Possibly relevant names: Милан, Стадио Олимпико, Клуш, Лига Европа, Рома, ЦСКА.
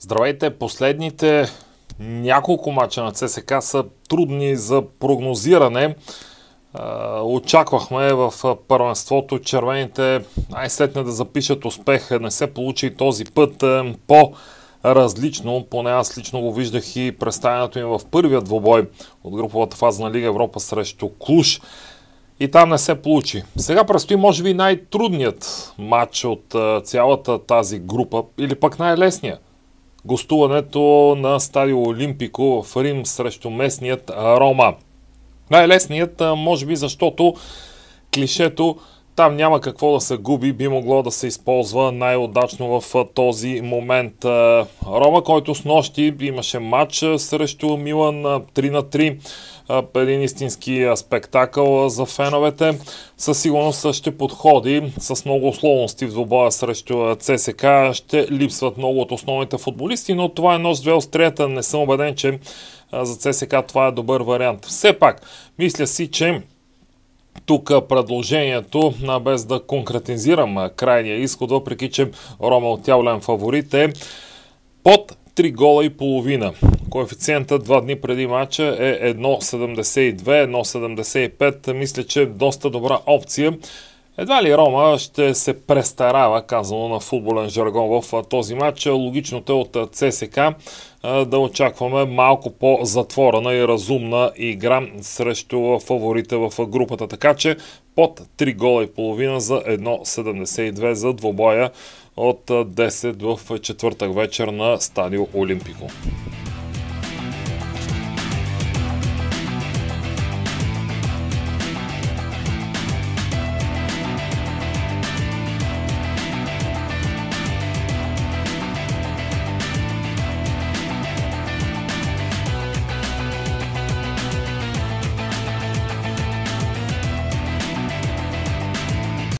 Здравейте, последните няколко мача на ЦСКА са трудни за прогнозиране. Очаквахме в първенството червените най-сетне да запишат успех. Не се получи този път по-различно, поне аз лично го виждах и представянето им в първия двубой от груповата фаза на Лига Европа срещу Клуш. И там не се получи. Сега предстои може би най-трудният матч от цялата тази група или пък най-лесният. Гостуването на Стадио Олимпико в Рим срещу местният Рома. Най-лесният, може би, защото клишето там няма какво да се губи, би могло да се използва най-удачно в този момент. Рома, който снощи имаше матч срещу Милан 3-3, един истински спектакъл за феновете, със сигурност ще подходи с много условности в двубоя срещу ЦСКА. Ще липсват много от основните футболисти, но това е нож две острията. Не съм убеден, че за ЦСКА това е добър вариант. Все пак, мисля си, че тук предложението, без да конкретизирам крайния изход, въпреки че Рома отявлен фаворит, е под 3,5 гола. Коефициентът 2 дни преди матча е 1,72, 1,75. Мисля, че е доста добра опция. Едва ли Рома ще се престарава, казано на футболен жаргон, в този матч. Логичното е от ЦСКА да очакваме малко по-затворена и разумна игра срещу фаворите в групата. Така че под 3,5 гола за 1,72 за двубоя от 10 в четвъртък вечер на Стадио Олимпико.